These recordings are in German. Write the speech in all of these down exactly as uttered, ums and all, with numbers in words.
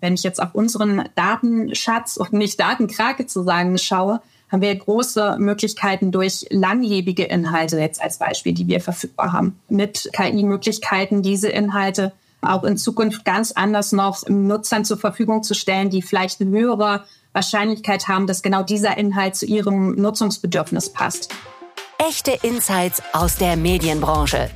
Wenn ich jetzt auf unseren Datenschatz und nicht Datenkrake zu sagen schaue, haben wir große Möglichkeiten durch langlebige Inhalte, jetzt als Beispiel, die wir verfügbar haben. Mit K I-Möglichkeiten, diese Inhalte auch in Zukunft ganz anders noch Nutzern zur Verfügung zu stellen, die vielleicht eine höhere Wahrscheinlichkeit haben, dass genau dieser Inhalt zu ihrem Nutzungsbedürfnis passt. Echte Insights aus der Medienbranche.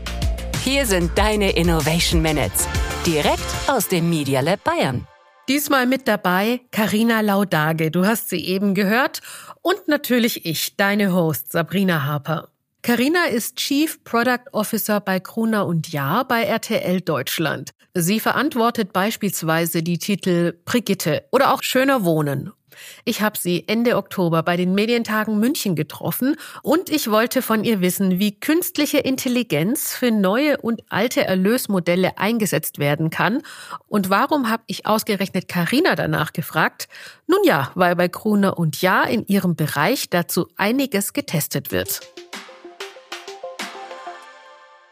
Hier sind deine Innovation Minutes. Direkt aus dem Media Lab Bayern. Diesmal mit dabei Carina Laudage, du hast sie eben gehört. Und natürlich ich, deine Host Sabrina Harper. Carina ist Chief Product Officer bei Gruner und Jahr bei R T L Deutschland. Sie verantwortet beispielsweise die Titel Brigitte oder auch Schöner Wohnen. Ich habe sie Ende Oktober bei den Medientagen München getroffen und ich wollte von ihr wissen, wie künstliche Intelligenz für neue und alte Erlösmodelle eingesetzt werden kann. Und warum habe ich ausgerechnet Carina danach gefragt? Nun ja, weil bei Gruner und Jahr in ihrem Bereich dazu einiges getestet wird.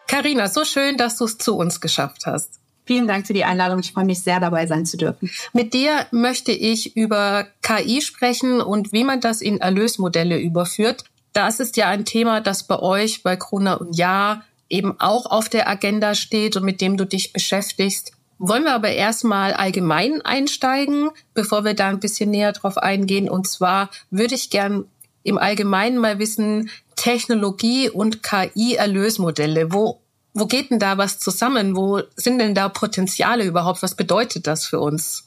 Carina, so schön, dass du es zu uns geschafft hast. Vielen Dank für die Einladung. Ich freue mich sehr, dabei sein zu dürfen. Mit dir möchte ich über K I sprechen und wie man das in Erlösmodelle überführt. Das ist ja ein Thema, das bei euch, bei Gruner und Jahr, eben auch auf der Agenda steht und mit dem du dich beschäftigst. Wollen wir aber erstmal allgemein einsteigen, bevor wir da ein bisschen näher drauf eingehen. Und zwar würde ich gern im Allgemeinen mal wissen, Technologie und K I-Erlösmodelle, wo Wo geht denn da was zusammen? Wo sind denn da Potenziale überhaupt? Was bedeutet das für uns?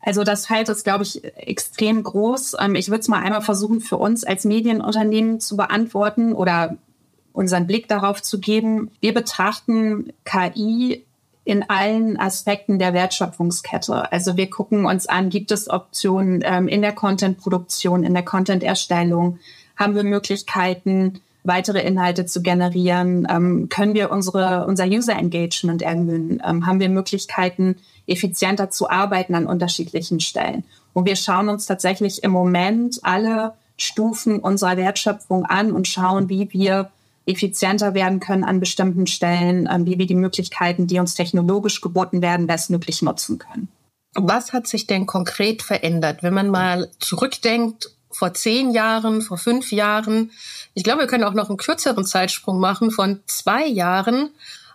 Also das Feld ist, glaube ich, extrem groß. Ich würde es mal einmal versuchen, für uns als Medienunternehmen zu beantworten oder unseren Blick darauf zu geben. Wir betrachten K I in allen Aspekten der Wertschöpfungskette. Also wir gucken uns an, gibt es Optionen in der Content-Produktion, in der Content-Erstellung? Haben wir Möglichkeiten, weitere Inhalte zu generieren? Ähm, können wir unsere unser User-Engagement erhöhen? Ähm, haben wir Möglichkeiten, effizienter zu arbeiten an unterschiedlichen Stellen? Und wir schauen uns tatsächlich im Moment alle Stufen unserer Wertschöpfung an und schauen, wie wir effizienter werden können an bestimmten Stellen, ähm, wie wir die Möglichkeiten, die uns technologisch geboten werden, bestmöglich nutzen können. Was hat sich denn konkret verändert, wenn man mal zurückdenkt? Vor zehn Jahren, vor fünf Jahren. Ich glaube, wir können auch noch einen kürzeren Zeitsprung machen von zwei Jahren.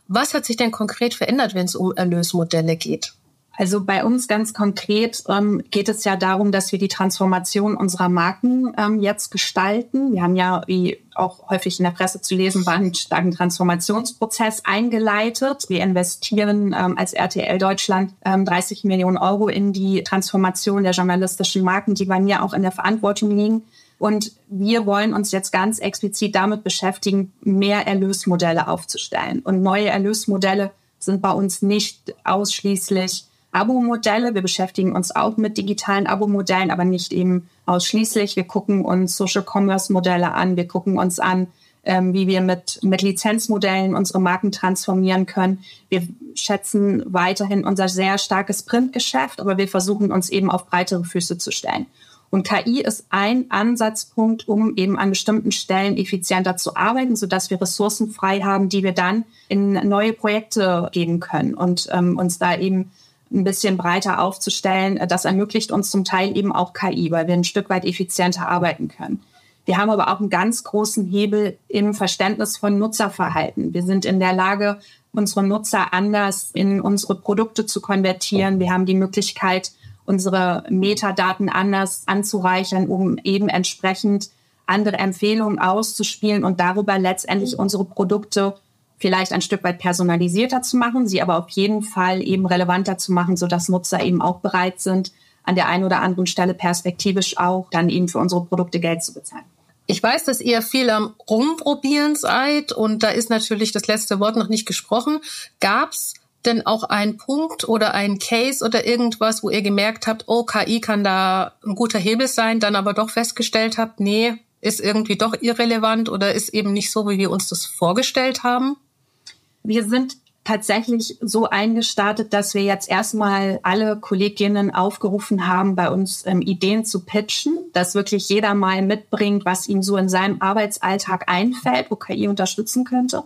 Was hat sich denn konkret verändert, wenn es um Erlösmodelle geht? Also bei uns ganz konkret ähm, geht es ja darum, dass wir die Transformation unserer Marken ähm, jetzt gestalten. Wir haben ja, wie auch häufig in der Presse zu lesen war, einen starken Transformationsprozess eingeleitet. Wir investieren ähm, als R T L Deutschland ähm, dreißig Millionen Euro in die Transformation der journalistischen Marken, die bei mir auch in der Verantwortung liegen. Und wir wollen uns jetzt ganz explizit damit beschäftigen, mehr Erlösmodelle aufzustellen. Und neue Erlösmodelle sind bei uns nicht ausschließlich Abo-Modelle. Wir beschäftigen uns auch mit digitalen Abo-Modellen, aber nicht eben ausschließlich. Wir gucken uns Social-Commerce-Modelle an. Wir gucken uns an, ähm, wie wir mit, mit Lizenzmodellen unsere Marken transformieren können. Wir schätzen weiterhin unser sehr starkes Printgeschäft, aber wir versuchen uns eben auf breitere Füße zu stellen. Und K I ist ein Ansatzpunkt, um eben an bestimmten Stellen effizienter zu arbeiten, sodass wir Ressourcen frei haben, die wir dann in neue Projekte geben können und ähm, uns da eben ein bisschen breiter aufzustellen. Das ermöglicht uns zum Teil eben auch K I, weil wir ein Stück weit effizienter arbeiten können. Wir haben aber auch einen ganz großen Hebel im Verständnis von Nutzerverhalten. Wir sind in der Lage, unsere Nutzer anders in unsere Produkte zu konvertieren. Wir haben die Möglichkeit, unsere Metadaten anders anzureichern, um eben entsprechend andere Empfehlungen auszuspielen und darüber letztendlich unsere Produkte vielleicht ein Stück weit personalisierter zu machen, sie aber auf jeden Fall eben relevanter zu machen, sodass Nutzer eben auch bereit sind, an der einen oder anderen Stelle perspektivisch auch dann eben für unsere Produkte Geld zu bezahlen. Ich weiß, dass ihr viel am Rumprobieren seid und da ist natürlich das letzte Wort noch nicht gesprochen. Gab's denn auch einen Punkt oder einen Case oder irgendwas, wo ihr gemerkt habt, oh, K I kann da ein guter Hebel sein, dann aber doch festgestellt habt, nee, ist irgendwie doch irrelevant oder ist eben nicht so, wie wir uns das vorgestellt haben? Wir sind tatsächlich so eingestartet, dass wir jetzt erstmal alle Kolleginnen aufgerufen haben, bei uns ähm, Ideen zu pitchen, dass wirklich jeder mal mitbringt, was ihm so in seinem Arbeitsalltag einfällt, wo K I unterstützen könnte.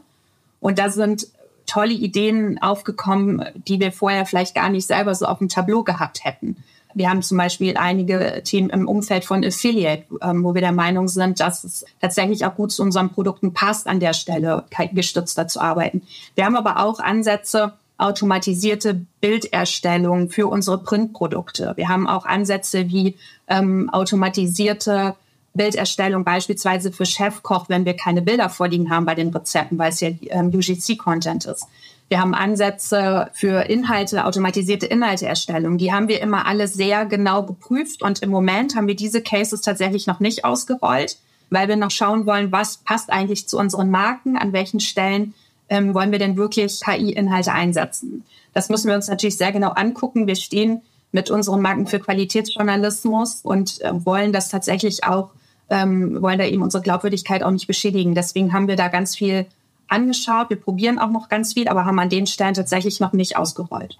Und da sind tolle Ideen aufgekommen, die wir vorher vielleicht gar nicht selber so auf dem Tableau gehabt hätten. Wir haben zum Beispiel einige Themen im Umfeld von Affiliate, wo wir der Meinung sind, dass es tatsächlich auch gut zu unseren Produkten passt, an der Stelle gestützter zu arbeiten. Wir haben aber auch Ansätze, automatisierte Bilderstellung für unsere Printprodukte. Wir haben auch Ansätze wie ähm, automatisierte Bilderstellung beispielsweise für Chefkoch, wenn wir keine Bilder vorliegen haben bei den Rezepten, weil es ja ähm, U G C-Content ist. Wir haben Ansätze für Inhalte, automatisierte Inhalteerstellung. Die haben wir immer alle sehr genau geprüft und im Moment haben wir diese Cases tatsächlich noch nicht ausgerollt, weil wir noch schauen wollen, was passt eigentlich zu unseren Marken, an welchen Stellen ähm, wollen wir denn wirklich K I-Inhalte einsetzen. Das müssen wir uns natürlich sehr genau angucken. Wir stehen mit unseren Marken für Qualitätsjournalismus und äh, wollen das tatsächlich auch, ähm, wollen da eben unsere Glaubwürdigkeit auch nicht beschädigen. Deswegen haben wir da ganz viel angeschaut. Wir probieren auch noch ganz viel, aber haben an den Stellen tatsächlich noch nicht ausgerollt.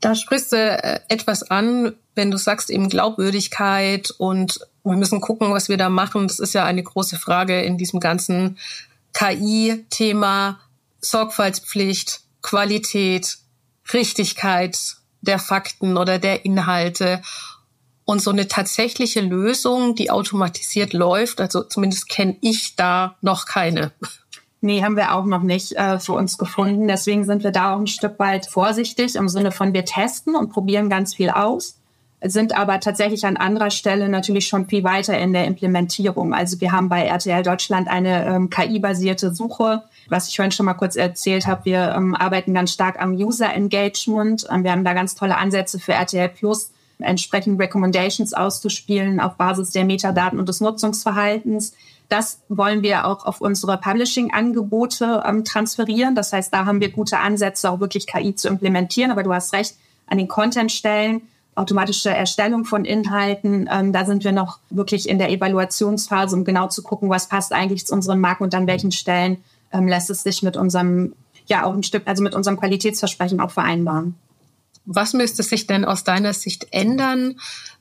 Da sprichst du etwas an, wenn du sagst eben Glaubwürdigkeit und wir müssen gucken, was wir da machen. Das ist ja eine große Frage in diesem ganzen K I-Thema, Sorgfaltspflicht, Qualität, Richtigkeit der Fakten oder der Inhalte. Und so eine tatsächliche Lösung, die automatisiert läuft, also zumindest kenne ich da noch keine. Nee, haben wir auch noch nicht äh, für uns gefunden. Deswegen sind wir da auch ein Stück weit vorsichtig im Sinne von wir testen und probieren ganz viel aus, sind aber tatsächlich an anderer Stelle natürlich schon viel weiter in der Implementierung. Also wir haben bei R T L Deutschland eine ähm, K I-basierte Suche, was ich vorhin schon mal kurz erzählt habe. Wir ähm, arbeiten ganz stark am User-Engagement. Wir haben da ganz tolle Ansätze für R T L Plus, entsprechend Recommendations auszuspielen auf Basis der Metadaten und des Nutzungsverhaltens. Das wollen wir auch auf unsere Publishing-Angebote ähm, transferieren. Das heißt, da haben wir gute Ansätze, auch wirklich K I zu implementieren. Aber du hast recht, an den Content-Stellen, automatische Erstellung von Inhalten, ähm, da sind wir noch wirklich in der Evaluationsphase, um genau zu gucken, was passt eigentlich zu unseren Marken und an welchen Stellen ähm, lässt es sich mit unserem, ja auch ein Stück, also mit unserem Qualitätsversprechen auch vereinbaren. Was müsste sich denn aus deiner Sicht ändern,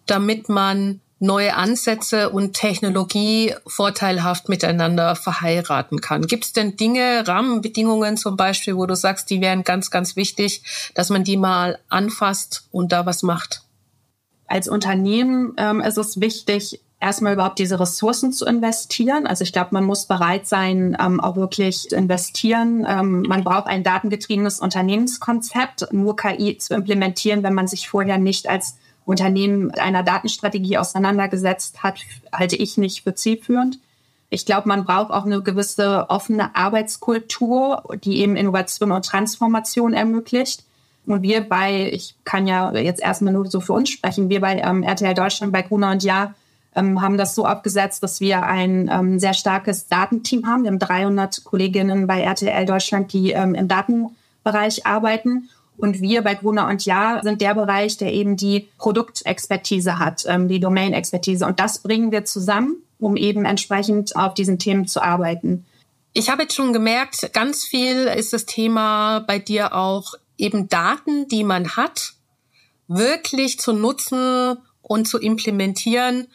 damit man neue Ansätze und Technologie vorteilhaft miteinander verheiraten kann? Gibt es denn Dinge, Rahmenbedingungen zum Beispiel, wo du sagst, die wären ganz, ganz wichtig, dass man die mal anfasst und da was macht? Als Unternehmen ähm, ist es wichtig, erstmal überhaupt diese Ressourcen zu investieren. Also ich glaube, man muss bereit sein, ähm, auch wirklich zu investieren. Ähm, man braucht ein datengetriebenes Unternehmenskonzept, nur K I zu implementieren, wenn man sich vorher nicht als Unternehmen mit einer Datenstrategie auseinandergesetzt hat, halte ich nicht für zielführend. Ich glaube, man braucht auch eine gewisse offene Arbeitskultur, die eben Innovation und Transformation ermöglicht. Und wir bei, ich kann ja jetzt erstmal nur so für uns sprechen, wir bei ähm, R T L Deutschland, bei Gruner und Jahr ähm, haben das so abgesetzt, dass wir ein ähm, sehr starkes Datenteam haben. Wir haben dreihundert Kolleginnen bei R T L Deutschland, die ähm, im Datenbereich arbeiten. Und wir bei Gruner und Jahr sind der Bereich, der eben die Produktexpertise hat, die Domain-Expertise. Und das bringen wir zusammen, um eben entsprechend auf diesen Themen zu arbeiten. Ich habe jetzt schon gemerkt, ganz viel ist das Thema bei dir auch eben Daten, die man hat, wirklich zu nutzen und zu implementieren.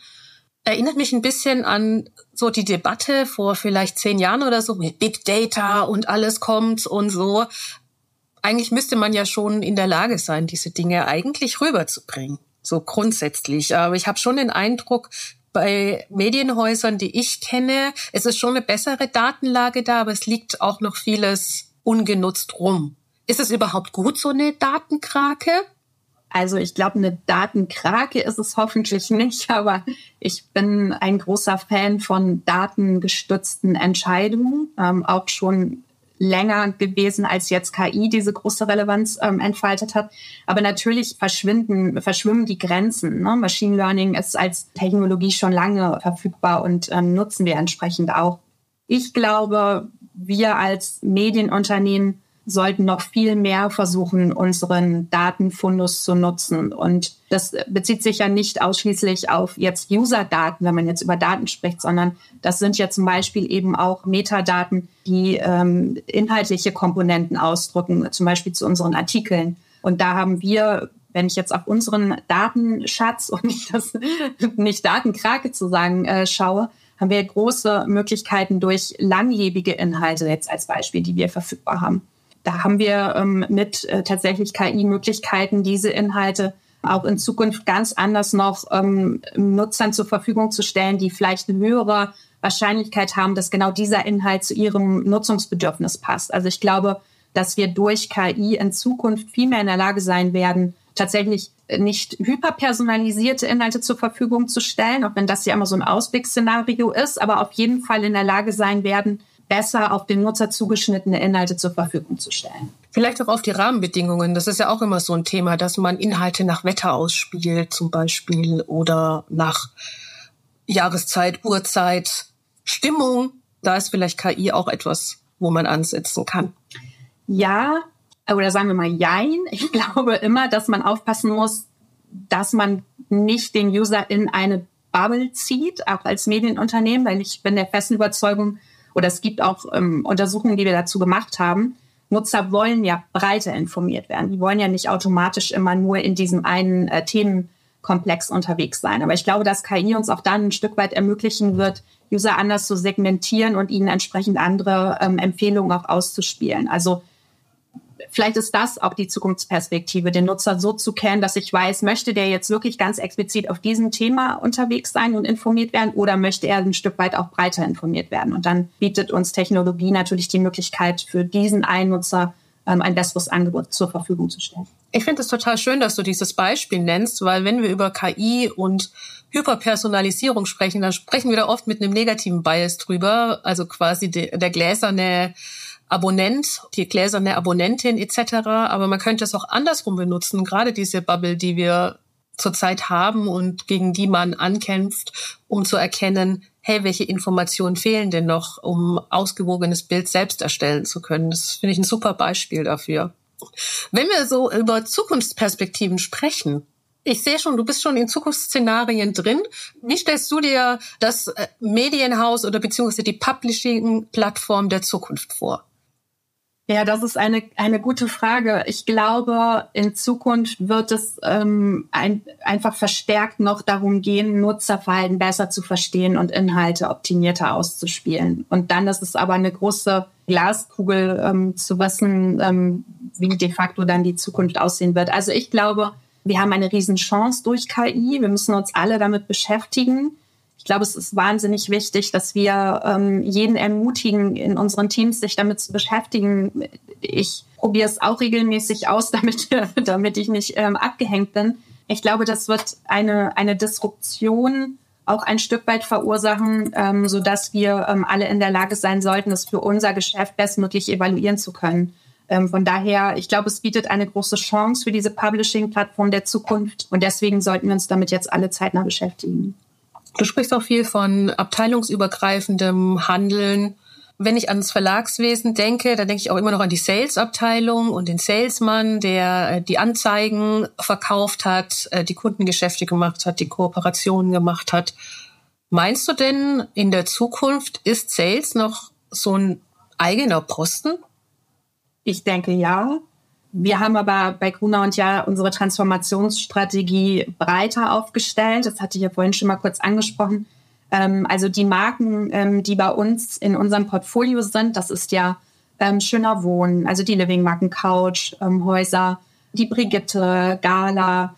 Erinnert mich ein bisschen an so die Debatte vor vielleicht zehn Jahren oder so mit Big Data und alles kommt und so. Eigentlich müsste man ja schon in der Lage sein, diese Dinge eigentlich rüberzubringen, so grundsätzlich. Aber ich habe schon den Eindruck, bei Medienhäusern, die ich kenne, es ist schon eine bessere Datenlage da, aber es liegt auch noch vieles ungenutzt rum. Ist es überhaupt gut, so eine Datenkrake? Also ich glaube, eine Datenkrake ist es hoffentlich nicht, aber ich bin ein großer Fan von datengestützten Entscheidungen, ähm, auch schon länger gewesen, als jetzt K I diese große Relevanz ähm, entfaltet hat. Aber natürlich verschwinden, verschwimmen die Grenzen, ne? Machine Learning ist als Technologie schon lange verfügbar und ähm, nutzen wir entsprechend auch. Ich glaube, wir als Medienunternehmen sollten noch viel mehr versuchen, unseren Datenfundus zu nutzen. Und das bezieht sich ja nicht ausschließlich auf jetzt User-Daten, wenn man jetzt über Daten spricht, sondern das sind ja zum Beispiel eben auch Metadaten, die ähm, inhaltliche Komponenten ausdrücken, zum Beispiel zu unseren Artikeln. Und da haben wir, wenn ich jetzt auf unseren Datenschatz und nicht, das, nicht Datenkrake zu sagen äh, schaue, haben wir große Möglichkeiten durch langlebige Inhalte jetzt als Beispiel, die wir verfügbar haben. Da haben wir ähm, mit äh, tatsächlich K I-Möglichkeiten, diese Inhalte auch in Zukunft ganz anders noch ähm, Nutzern zur Verfügung zu stellen, die vielleicht eine höhere Wahrscheinlichkeit haben, dass genau dieser Inhalt zu ihrem Nutzungsbedürfnis passt. Also ich glaube, dass wir durch K I in Zukunft viel mehr in der Lage sein werden, tatsächlich nicht hyperpersonalisierte Inhalte zur Verfügung zu stellen, auch wenn das ja immer so ein Auswegsszenario ist, aber auf jeden Fall in der Lage sein werden, besser auf den Nutzer zugeschnittene Inhalte zur Verfügung zu stellen. Vielleicht auch auf die Rahmenbedingungen. Das ist ja auch immer so ein Thema, dass man Inhalte nach Wetter ausspielt zum Beispiel oder nach Jahreszeit, Uhrzeit, Stimmung. Da ist vielleicht K I auch etwas, wo man ansetzen kann. Ja, oder sagen wir mal jein. Ich glaube immer, dass man aufpassen muss, dass man nicht den User in eine Bubble zieht, auch als Medienunternehmen, weil ich bin der festen Überzeugung, oder es gibt auch ähm, Untersuchungen, die wir dazu gemacht haben, Nutzer wollen ja breiter informiert werden. Die wollen ja nicht automatisch immer nur in diesem einen äh, Themenkomplex unterwegs sein. Aber ich glaube, dass K I uns auch dann ein Stück weit ermöglichen wird, User anders zu segmentieren und ihnen entsprechend andere ähm, Empfehlungen auch auszuspielen. Also vielleicht ist das auch die Zukunftsperspektive, den Nutzer so zu kennen, dass ich weiß, möchte der jetzt wirklich ganz explizit auf diesem Thema unterwegs sein und informiert werden oder möchte er ein Stück weit auch breiter informiert werden? Und dann bietet uns Technologie natürlich die Möglichkeit, für diesen einen Nutzer ähm, ein besseres Angebot zur Verfügung zu stellen. Ich finde es total schön, dass du dieses Beispiel nennst, weil wenn wir über K I und Hyperpersonalisierung sprechen, dann sprechen wir da oft mit einem negativen Bias drüber, also quasi de, der gläserne Abonnent, die gläserne Abonnentin et cetera. Aber man könnte es auch andersrum benutzen, gerade diese Bubble, die wir zurzeit haben und gegen die man ankämpft, um zu erkennen, hey, welche Informationen fehlen denn noch, um ausgewogenes Bild selbst erstellen zu können. Das finde ich ein super Beispiel dafür. Wenn wir so über Zukunftsperspektiven sprechen, ich sehe schon, du bist schon in Zukunftsszenarien drin. Wie stellst du dir das Medienhaus oder beziehungsweise die Publishing-Plattform der Zukunft vor? Ja, das ist eine eine gute Frage. Ich glaube, in Zukunft wird es ähm, ein, einfach verstärkt noch darum gehen, Nutzerverhalten besser zu verstehen und Inhalte optimierter auszuspielen. Und dann ist es aber eine große Glaskugel ähm, zu wissen, ähm, wie de facto dann die Zukunft aussehen wird. Also ich glaube, wir haben eine Riesenchance durch K I. Wir müssen uns alle damit beschäftigen. Ich glaube, es ist wahnsinnig wichtig, dass wir ähm, jeden ermutigen, in unseren Teams sich damit zu beschäftigen. Ich probiere es auch regelmäßig aus, damit, damit ich nicht ähm, abgehängt bin. Ich glaube, das wird eine, eine Disruption auch ein Stück weit verursachen, ähm, sodass wir ähm, alle in der Lage sein sollten, das für unser Geschäft bestmöglich evaluieren zu können. Ähm, von daher, ich glaube, es bietet eine große Chance für diese Publishing-Plattform der Zukunft. Und deswegen sollten wir uns damit jetzt alle zeitnah beschäftigen. Du sprichst auch viel von abteilungsübergreifendem Handeln. Wenn ich ans Verlagswesen denke, dann denke ich auch immer noch an die Sales-Abteilung und den Salesman, der die Anzeigen verkauft hat, die Kundengeschäfte gemacht hat, die Kooperationen gemacht hat. Meinst du denn, in der Zukunft ist Sales noch so ein eigener Posten? Ich denke, ja. Wir haben aber bei Gruner und Jahr unsere Transformationsstrategie breiter aufgestellt. Das hatte ich ja vorhin schon mal kurz angesprochen. Also die Marken, die bei uns in unserem Portfolio sind, das ist ja Schöner Wohnen, also die Living-Marken Couch, Häuser, die Brigitte, Gala,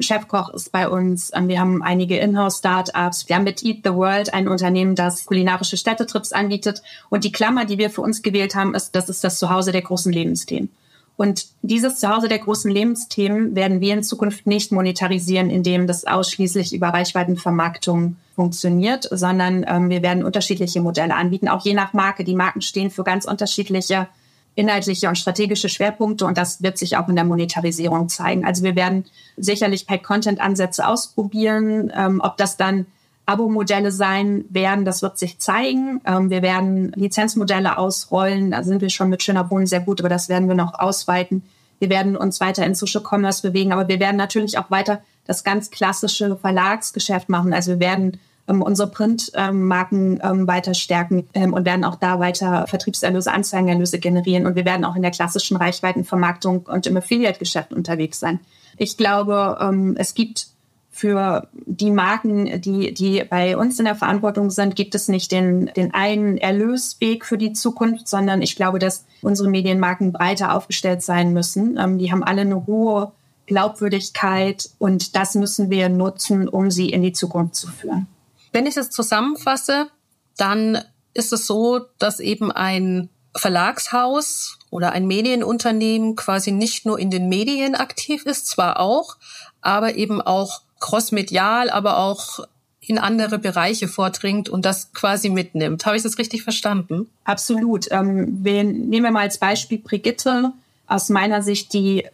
Chefkoch ist bei uns. Wir haben einige Inhouse-Startups. Wir haben mit Eat the World ein Unternehmen, das kulinarische Städtetrips anbietet. Und die Klammer, die wir für uns gewählt haben, ist, das ist das Zuhause der großen Lebensthemen. Und dieses Zuhause der großen Lebensthemen werden wir in Zukunft nicht monetarisieren, indem das ausschließlich über Reichweitenvermarktung funktioniert, sondern ähm, wir werden unterschiedliche Modelle anbieten, auch je nach Marke. Die Marken stehen für ganz unterschiedliche inhaltliche und strategische Schwerpunkte und das wird sich auch in der Monetarisierung zeigen. Also wir werden sicherlich Paid-Content-Ansätze ausprobieren, ähm, ob das dann Abo-Modelle sein werden, das wird sich zeigen. Ähm, wir werden Lizenzmodelle ausrollen, da sind wir schon mit Schöner Wohnen sehr gut, aber das werden wir noch ausweiten. Wir werden uns weiter in Social Commerce bewegen, aber wir werden natürlich auch weiter das ganz klassische Verlagsgeschäft machen. Also wir werden ähm, unsere Printmarken ähm, ähm, weiter stärken ähm, und werden auch da weiter Vertriebserlöse, Anzeigenerlöse generieren und wir werden auch in der klassischen Reichweitenvermarktung und im Affiliate-Geschäft unterwegs sein. Ich glaube, ähm, es gibt für die Marken, die, die bei uns in der Verantwortung sind, gibt es nicht den, den einen Erlösweg für die Zukunft, sondern ich glaube, dass unsere Medienmarken breiter aufgestellt sein müssen. Ähm, die haben alle eine hohe Glaubwürdigkeit und das müssen wir nutzen, um sie in die Zukunft zu führen. Wenn ich das zusammenfasse, dann ist es so, dass eben ein Verlagshaus oder ein Medienunternehmen quasi nicht nur in den Medien aktiv ist, zwar auch, aber eben auch crossmedial, aber auch in andere Bereiche vordringt und das quasi mitnimmt. Habe ich das richtig verstanden? Absolut. Ähm, wir nehmen wir mal als Beispiel Brigitte, aus meiner Sicht die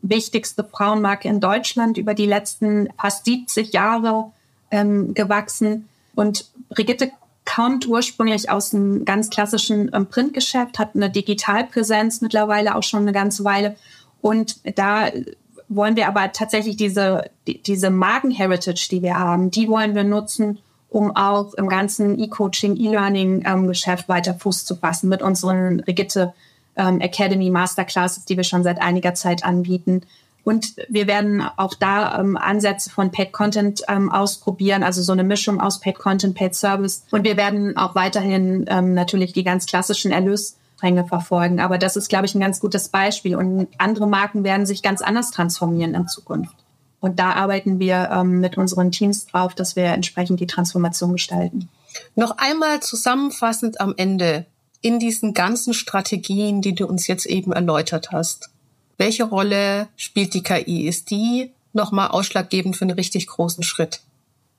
wichtigste Frauenmarke in Deutschland, über die letzten fast siebzig Jahre ähm, gewachsen. Und Brigitte kommt ursprünglich aus einem ganz klassischen ähm, Printgeschäft, hat eine Digitalpräsenz mittlerweile auch schon eine ganze Weile. Und da wollen wir aber tatsächlich diese, diese Marken-Heritage, die wir haben, die wollen wir nutzen, um auch im ganzen E-Coaching, E-Learning-Geschäft weiter Fuß zu fassen mit unseren Brigitte Academy Masterclasses, die wir schon seit einiger Zeit anbieten. Und wir werden auch da ähm, Ansätze von Paid Content ähm, ausprobieren, also so eine Mischung aus Paid Content, Paid Service. Und wir werden auch weiterhin ähm, natürlich die ganz klassischen Erlös verfolgen. Aber das ist, glaube ich, ein ganz gutes Beispiel. Und andere Marken werden sich ganz anders transformieren in Zukunft. Und da arbeiten wir ähm, mit unseren Teams drauf, dass wir entsprechend die Transformation gestalten. Noch einmal zusammenfassend am Ende in diesen ganzen Strategien, die du uns jetzt eben erläutert hast. Welche Rolle spielt die K I? Ist die nochmal ausschlaggebend für einen richtig großen Schritt?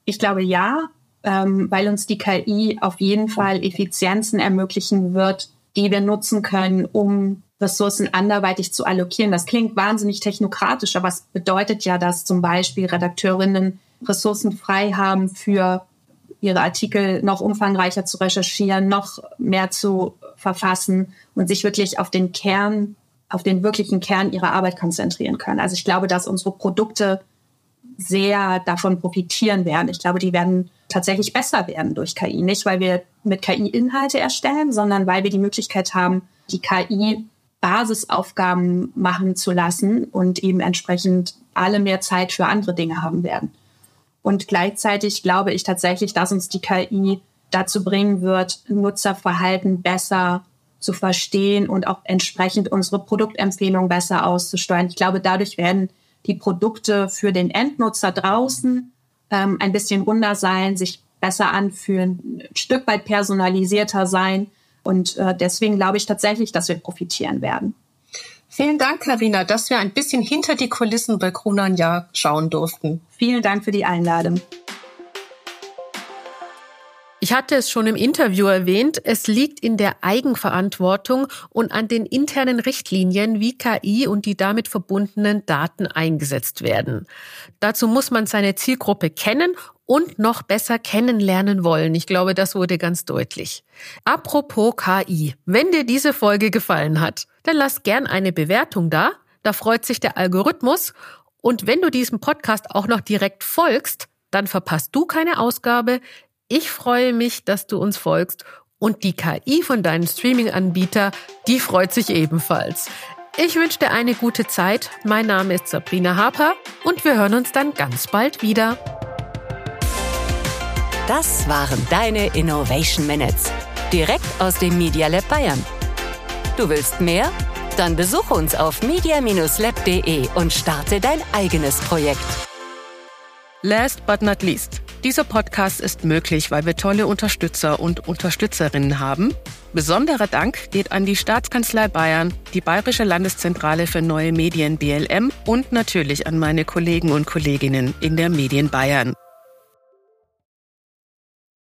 Ich glaube, ja, ähm, weil uns die K I auf jeden Fall Effizienzen ermöglichen wird, die wir nutzen können, um Ressourcen anderweitig zu allokieren. Das klingt wahnsinnig technokratisch, aber es bedeutet ja, dass zum Beispiel Redakteurinnen Ressourcen frei haben, für ihre Artikel noch umfangreicher zu recherchieren, noch mehr zu verfassen und sich wirklich auf den Kern, auf den wirklichen Kern ihrer Arbeit konzentrieren können. Also ich glaube, dass unsere Produkte sehr davon profitieren werden. Ich glaube, die werden tatsächlich besser werden durch K I. Nicht, weil wir mit K I Inhalte erstellen, sondern weil wir die Möglichkeit haben, die K I Basisaufgaben machen zu lassen und eben entsprechend alle mehr Zeit für andere Dinge haben werden. Und gleichzeitig glaube ich tatsächlich, dass uns die K I dazu bringen wird, Nutzerverhalten besser zu verstehen und auch entsprechend unsere Produktempfehlungen besser auszusteuern. Ich glaube, dadurch werden die Produkte für den Endnutzer draußen ähm, ein bisschen runder sein, sich besser anfühlen, ein Stück weit personalisierter sein. Und äh, deswegen glaube ich tatsächlich, dass wir profitieren werden. Vielen Dank, Carina, dass wir ein bisschen hinter die Kulissen bei Gruner und Jahr schauen durften. Vielen Dank für die Einladung. Ich hatte es schon im Interview erwähnt, es liegt in der Eigenverantwortung und an den internen Richtlinien, wie K I und die damit verbundenen Daten eingesetzt werden. Dazu muss man seine Zielgruppe kennen und noch besser kennenlernen wollen. Ich glaube, das wurde ganz deutlich. Apropos K I, wenn dir diese Folge gefallen hat, dann lass gern eine Bewertung da, da freut sich der Algorithmus. Und wenn du diesem Podcast auch noch direkt folgst, dann verpasst du keine Ausgabe. Ich freue mich, dass du uns folgst und die K I von deinem Streaming-Anbieter, die freut sich ebenfalls. Ich wünsche dir eine gute Zeit. Mein Name ist Sabrina Harper und wir hören uns dann ganz bald wieder. Das waren deine Innovation Minutes, direkt aus dem Media Lab Bayern. Du willst mehr? Dann besuche uns auf media dash lab punkt de und starte dein eigenes Projekt. Last but not least. Dieser Podcast ist möglich, weil wir tolle Unterstützer und Unterstützerinnen haben. Besonderer Dank geht an die Staatskanzlei Bayern, die Bayerische Landeszentrale für neue Medien B L M und natürlich an meine Kollegen und Kolleginnen in der Medien Bayern.